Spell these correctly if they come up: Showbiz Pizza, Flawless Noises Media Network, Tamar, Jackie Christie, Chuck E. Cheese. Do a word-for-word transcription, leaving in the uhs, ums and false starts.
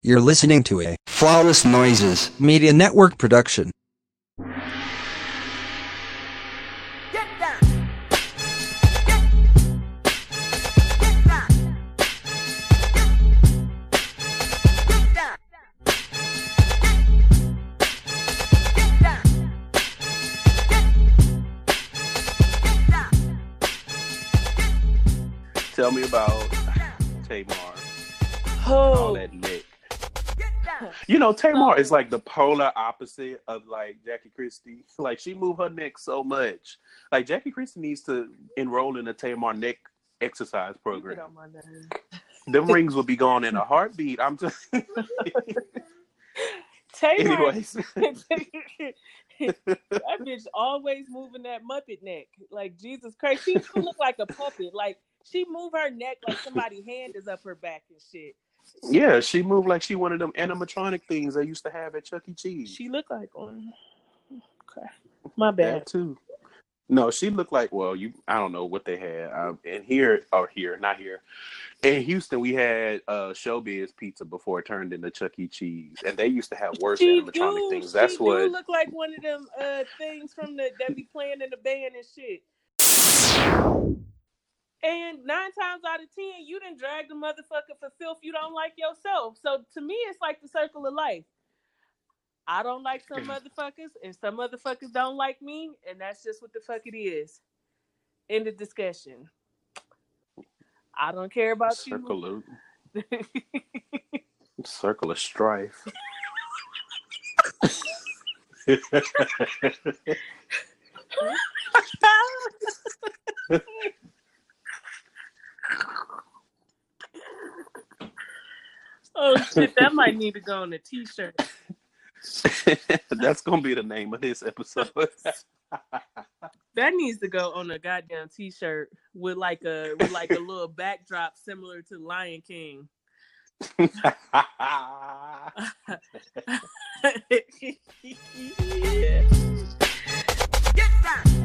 You're listening to a Flawless Noises Media Network production. Tell me about Tamar. Oh. All that Nick. You know, Tamar is like the polar opposite of like Jackie Christie. Like she moved her neck so much. Like Jackie Christie needs to enroll in a Tamar neck exercise program. Them rings will be gone in a heartbeat. I'm just Tamar. That bitch always moving that Muppet neck. Like Jesus Christ, she look like a puppet. Like she move her neck like somebody's hand is up her back and shit. Yeah, she moved like she one of them animatronic things they used to have at Chuck E. Cheese. She looked like one. Okay, my bad. That too. No, she looked like well, you. I don't know what they had. Um, and here or here, not here. In Houston, we had uh, Showbiz Pizza before it turned into Chuck E. Cheese, and they used to have worse she animatronic do, things. That's she what. She look like one of them uh, things from the that be playing in the band and shit. And nine times out of ten, you done drag the motherfucker for filth you don't like yourself. So to me, it's like the circle of life. I don't like some motherfuckers, and some motherfuckers don't like me, and that's just what the fuck it is. End of discussion. I don't care about circle you. Of, circle of strife. Oh shit, that might need to go on a t-shirt. That's gonna be the name of this episode. That needs to go on a goddamn t-shirt with like a with like a little backdrop similar to Lion King. Yeah. Get down.